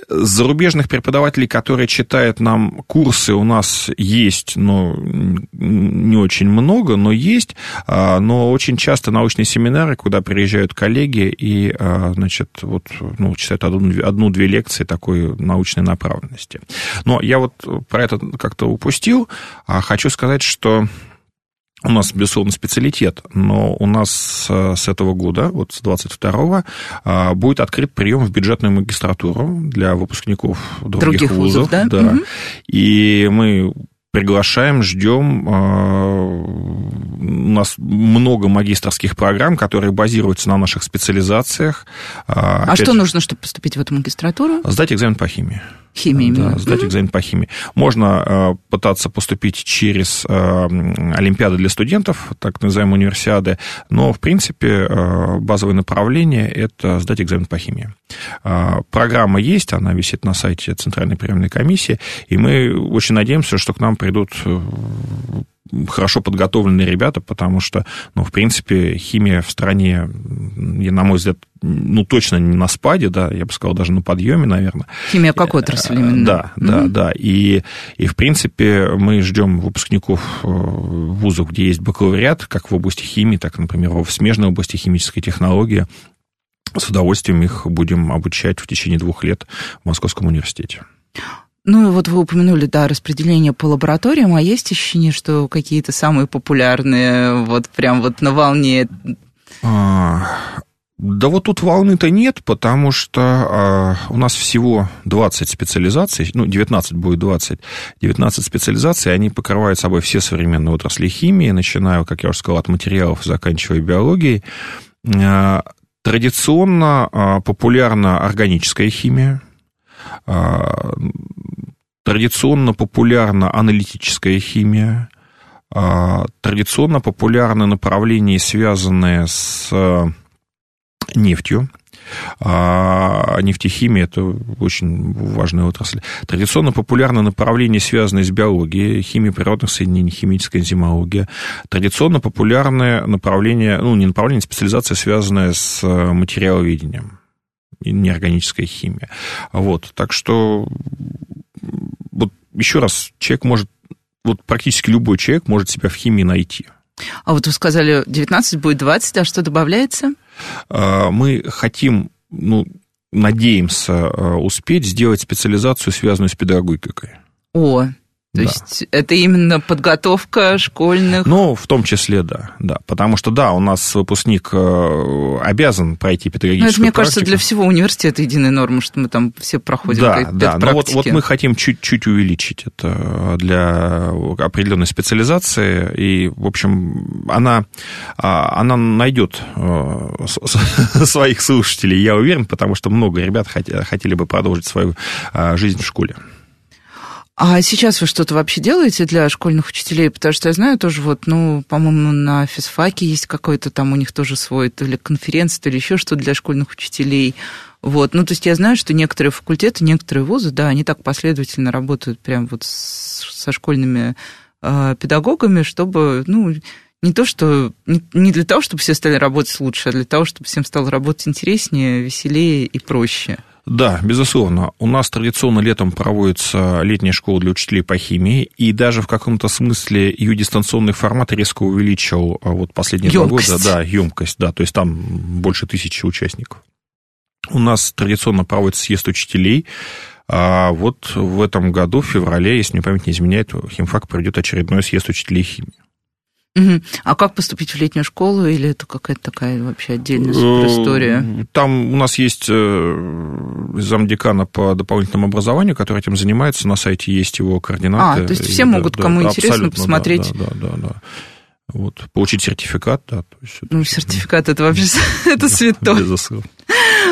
Зарубежных преподавателей, которые читают нам курсы, у нас есть, но не очень много, но есть. Но очень часто научные семинары, куда приезжают коллеги и, значит, вот, ну, читают одну-две лекции такой научной направленности. Но я вот про это как-то упустил. Хочу сказать, что у нас, безусловно, специалитет, но у нас с этого года, вот с 22-го, будет открыт прием в бюджетную магистратуру для выпускников других вузов. Да? Да. Угу. И мы приглашаем, ждем. У нас много магистерских программ, которые базируются на наших специализациях. А что нужно, чтобы поступить в эту магистратуру? Сдать экзамен по химии. Химии. Да, сдать экзамен по химии. Можно пытаться поступить через олимпиады для студентов, так называемые универсиады, но, в принципе, базовое направление – это сдать экзамен по химии. Программа есть, она висит на сайте Центральной приемной комиссии, и мы очень надеемся, что к нам придут хорошо подготовленные ребята, потому что, ну, в принципе, химия в стране, на мой взгляд, ну, точно не на спаде, да, я бы сказал, даже на подъеме, наверное. Химия как отрасль именно. Да, да, да. И, в принципе, мы ждем выпускников вузов, где есть бакалавриат, как в области химии, так, например, в смежной области химической технологии. С удовольствием их будем обучать в течение 2 лет в Московском университете. Ну, и вот вы упомянули, да, распределение по лабораториям, а есть ощущение, что какие-то самые популярные, вот прям вот на волне? Да вот тут волны-то нет, потому что у нас всего 20 специализаций, ну, 19 будет 20, 19 специализаций, они покрывают собой все современные отрасли химии, начиная, как я уже сказал, от материалов, заканчивая биологией. Традиционно популярна органическая химия, традиционно популярна аналитическая химия, традиционно популярны направления, связанные с нефтью. Нефтехимия – это очень важная отрасль. Традиционно популярны направления, связанные с биологией, химией природных соединений, химическая энзимология. Традиционно популярны направления, ну, не направления, а специализация, связанная с материаловедением, неорганическая химия. Вот, так что, вот еще раз, человек может, вот практически любой человек может себя в химии найти. А вот вы сказали, 19 будет 20, а что добавляется? Мы хотим, ну, надеемся успеть сделать специализацию, связанную с педагогикой. О, то есть это именно подготовка школьных... Ну, в том числе, да. Потому что, да, у нас выпускник обязан пройти педагогическую практику. Мне кажется, для всего университета единая норма, что мы там все проходим педпрактики. Но вот мы хотим чуть-чуть увеличить это для определенной специализации. И, в общем, она найдет своих слушателей, я уверен, потому что много ребят хотели бы продолжить свою жизнь в школе. А сейчас вы что-то вообще делаете для школьных учителей? Потому что я знаю тоже, вот, ну, по-моему, на физфаке есть какой-то там у них тоже свой, то ли конференция, то ли еще что-то для школьных учителей. Вот. Ну, то есть я знаю, что некоторые факультеты, некоторые вузы, да, они так последовательно работают прям вот со школьными педагогами, чтобы, ну, не то, что не для того, чтобы все стали работать лучше, а для того, чтобы всем стало работать интереснее, веселее и проще. Да, безусловно. У нас традиционно летом проводится летняя школа для учителей по химии, и даже в каком-то смысле ее дистанционный формат резко увеличил вот последние 2 года. Да, емкость, да, то есть там больше 1000 участников. У нас традиционно проводится съезд учителей. А вот в этом году, в феврале, если мне память не изменяет, химфак проведет очередной съезд учителей химии. Угу. А как поступить в летнюю школу, или это какая-то такая вообще отдельная суперистория? Там у нас есть замдекана по дополнительному образованию, который этим занимается, на сайте есть его координаты. То есть все могут, кому интересно, посмотреть. Да. Вот, получить сертификат, да. То есть, сертификат, это вообще это святое. Безусловно.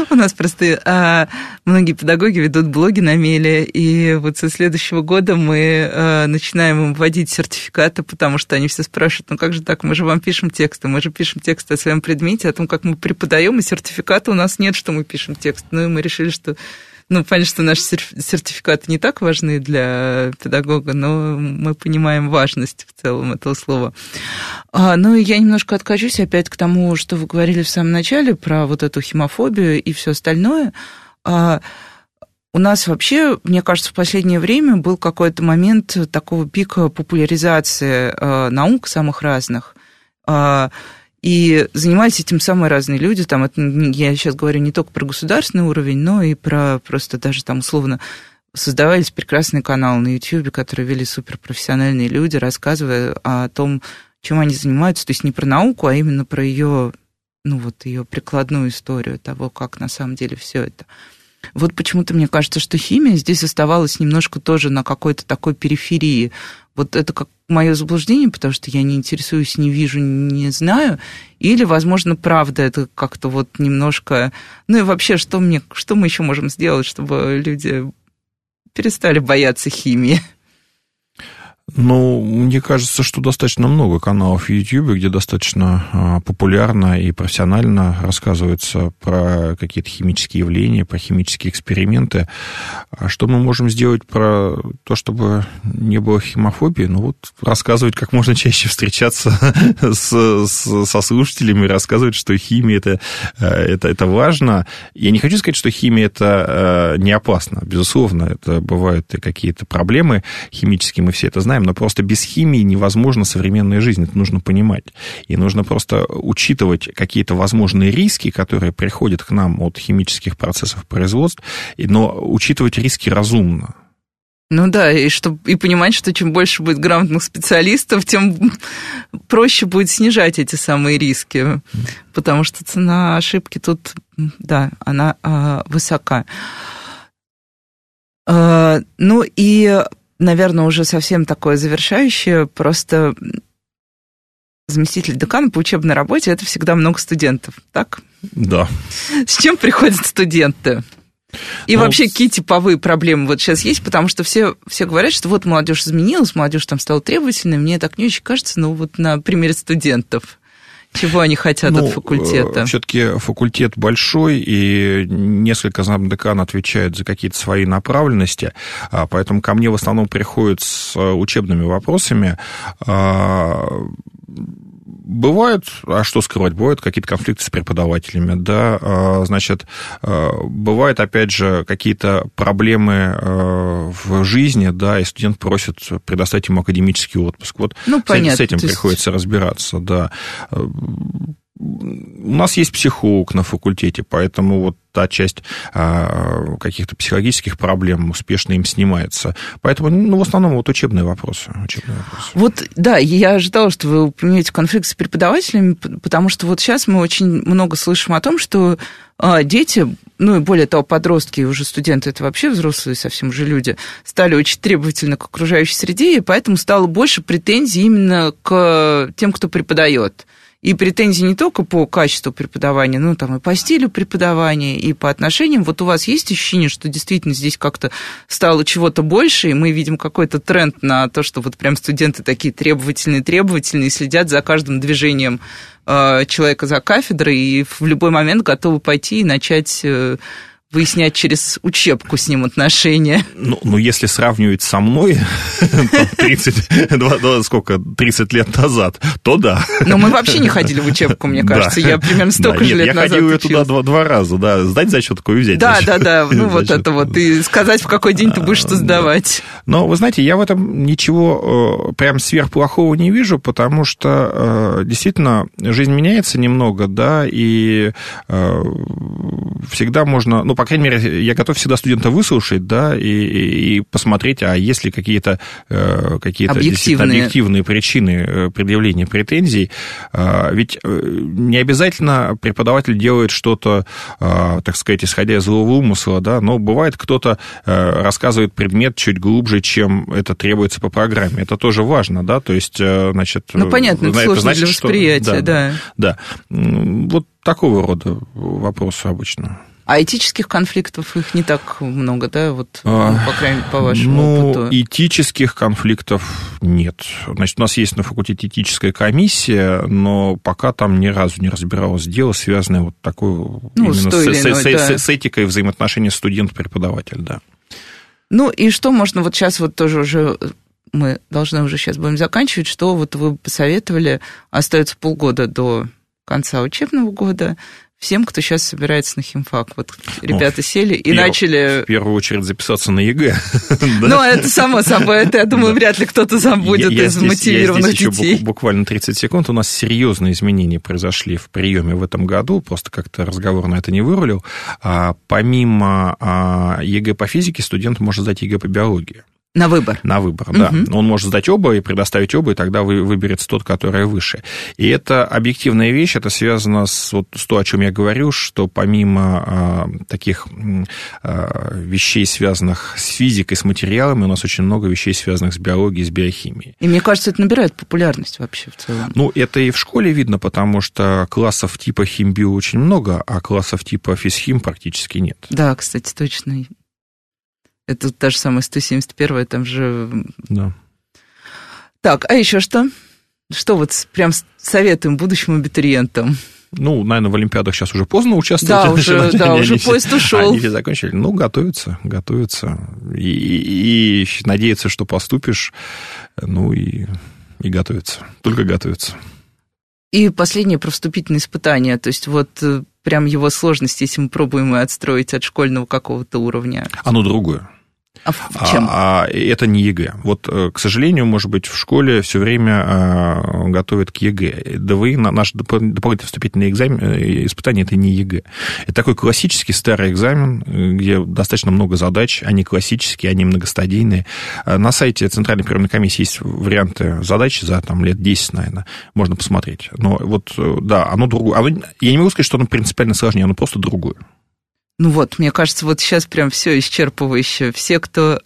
У нас просто многие педагоги ведут блоги на МЕЛе, и вот со следующего года мы начинаем им вводить сертификаты, потому что они все спрашивают, ну как же так, мы же вам пишем тексты, мы же пишем тексты о своем предмете, о том, как мы преподаем, и сертификата у нас нет, что мы пишем текст. Ну и мы решили, что... Ну, понятно, что наши сертификаты не так важны для педагога, но мы понимаем важность в целом этого слова. Я немножко откажусь опять к тому, что вы говорили в самом начале про вот эту химофобию и все остальное. У нас вообще, мне кажется, в последнее время был какой-то момент такого пика популяризации наук самых разных. И занимались этим самые разные люди. Там, это, я сейчас говорю не только про государственный уровень, но и про просто даже там условно создавались прекрасные каналы на YouTube, которые вели суперпрофессиональные люди, рассказывая о том, чем они занимаются. То есть не про науку, а именно про ее, ну, вот, ее прикладную историю того, как на самом деле все это. Вот почему-то мне кажется, что химия здесь оставалась немножко тоже на какой-то такой периферии. Вот это как мое заблуждение, потому что я не интересуюсь, не вижу, не знаю. Или, возможно, правда, это как-то вот немножко... Ну и вообще, что мы еще можем сделать, чтобы люди перестали бояться химии? Ну, мне кажется, что достаточно много каналов в YouTube, где достаточно популярно и профессионально рассказывается про какие-то химические явления, про химические эксперименты. Что мы можем сделать про то, чтобы не было химофобии? Ну, вот рассказывать, как можно чаще встречаться со слушателями, рассказывать, что химия это важно. Я не хочу сказать, что химия это не опасно. Безусловно, это бывают и какие-то проблемы химические, мы все это знаем. Но просто без химии невозможна современная жизнь, это нужно понимать. И нужно просто учитывать какие-то возможные риски, которые приходят к нам от химических процессов производства, но учитывать риски разумно. Ну да, и понимать, что чем больше будет грамотных специалистов, тем проще будет снижать эти самые риски, потому что цена ошибки тут, да, она высока. Наверное, уже совсем такое завершающее, просто заместитель декана по учебной работе – это всегда много студентов, так? Да. С чем приходят студенты? И вообще, какие типовые проблемы вот сейчас есть? Потому что все говорят, что вот молодежь изменилась, молодежь там стала требовательной. Мне так не очень кажется, но вот на примере студентов. Чего они хотят от факультета? Все-таки факультет большой, и несколько замдекан отвечают за какие-то свои направленности, поэтому ко мне в основном приходят с учебными вопросами. Бывают, а что скрывать, бывают какие-то конфликты с преподавателями, да, значит, бывают, опять же, какие-то проблемы в жизни, да, и студент просит предоставить ему академический отпуск. Вот понятно, с этим приходится разбираться, да. У нас есть психолог на факультете, поэтому вот та часть каких-то психологических проблем успешно им снимается. Поэтому, в основном, вот учебные вопросы. Вот, да, я ожидала, что вы упомянете конфликт с преподавателями, потому что вот сейчас мы очень много слышим о том, что дети, и более того, подростки, и уже студенты, это вообще взрослые совсем уже люди, стали очень требовательны к окружающей среде, и поэтому стало больше претензий именно к тем, кто преподает. И претензии не только по качеству преподавания, и по стилю преподавания, и по отношениям. Вот у вас есть ощущение, что действительно здесь как-то стало чего-то больше, и мы видим какой-то тренд на то, что вот прям студенты такие требовательные, следят за каждым движением человека за кафедрой, и в любой момент готовы пойти и начать... выяснять через учебку с ним отношения. Если сравнивать со мной 30 лет назад, то да. Но мы вообще не ходили в учебку, мне кажется. Да. Я примерно столько же лет назад училась. Я ходил ее туда два раза, да. Сдать зачетку и взять. Да. И сказать, в какой день ты будешь что сдавать. Но, вы знаете, я в этом ничего прям сверхплохого не вижу, потому что действительно жизнь меняется немного, да, и всегда можно... по крайней мере, я готов всегда студента выслушать, да, и посмотреть, а есть ли какие-то объективные причины предъявления претензий. Ведь не обязательно преподаватель делает что-то, так сказать, исходя из злого умысла, да, но бывает, кто-то рассказывает предмет чуть глубже, чем это требуется по программе. Это тоже важно, да, то есть, значит... понятно, это сложно значит, для восприятия, что... Да. Вот такого рода вопросы обычно. А этических конфликтов их не так много, да? Вот, по крайней мере, по вашему опыту. Этических конфликтов нет. Значит, у нас есть на факультете этическая комиссия, но пока там ни разу не разбиралось дело, связанное вот такой именно с этикой взаимоотношений студент-преподаватель, да. И что можно вот сейчас вот тоже уже... Мы должны уже сейчас будем заканчивать. Что вот вы посоветовали? Остается полгода до конца учебного года. Всем, кто сейчас собирается на химфак. Вот ребята сели и начали... В первую очередь записаться на ЕГЭ. Это само собой. Это, я думаю, вряд ли кто-то забудет из мотивированных детей. Я здесь еще буквально 30 секунд. У нас серьезные изменения произошли в приеме в этом году. Просто как-то разговор на это не вырулил. Помимо ЕГЭ по физике, студент может сдать ЕГЭ по биологии. На выбор. На выбор, да. Он может сдать оба и предоставить оба, и тогда выберется тот, который выше. И это объективная вещь, это связано с то, о чем я говорю, что помимо таких вещей, связанных с физикой, с материалами, у нас очень много вещей, связанных с биологией, с биохимией. И мне кажется, это набирает популярность вообще в целом. Это и в школе видно, потому что классов типа химбио очень много, а классов типа физхим практически нет. Да, кстати, точно. Это та же самая 171-я, там же... Да. Так, а еще что? Что вот прям советуем будущим абитуриентам? Наверное, в Олимпиадах сейчас уже поздно участвовать. Да, уже поезд ушел. Они все закончили. Готовятся. И надеяться, что поступишь. И готовятся. Только готовятся. И последнее про вступительные испытания. То есть прям его сложность, если мы пробуем и отстроить от школьного какого-то уровня. Оно другое. А в чем? Это не ЕГЭ. К сожалению, может быть, в школе все время готовят к ЕГЭ. ДВИ, наш дополнительный вступительный испытание, это не ЕГЭ. Это такой классический старый экзамен, где достаточно много задач, они классические, они многостадийные. На сайте Центральной приемной комиссии есть варианты задач за лет 10, наверное, можно посмотреть. Но оно другое. Я не могу сказать, что оно принципиально сложнее, оно просто другое. Мне кажется, сейчас прям все исчерпывающе. Все, кто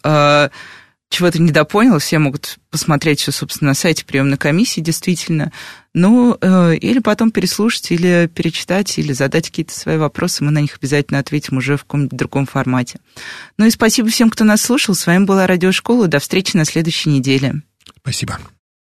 чего-то недопонял, все могут посмотреть все, собственно, на сайте приемной комиссии, действительно. Ну, или потом переслушать, или перечитать, или задать какие-то свои вопросы. Мы на них обязательно ответим уже в каком-нибудь другом формате. Ну и спасибо всем, кто нас слушал. С вами была Радиошкола. До встречи на следующей неделе. Спасибо.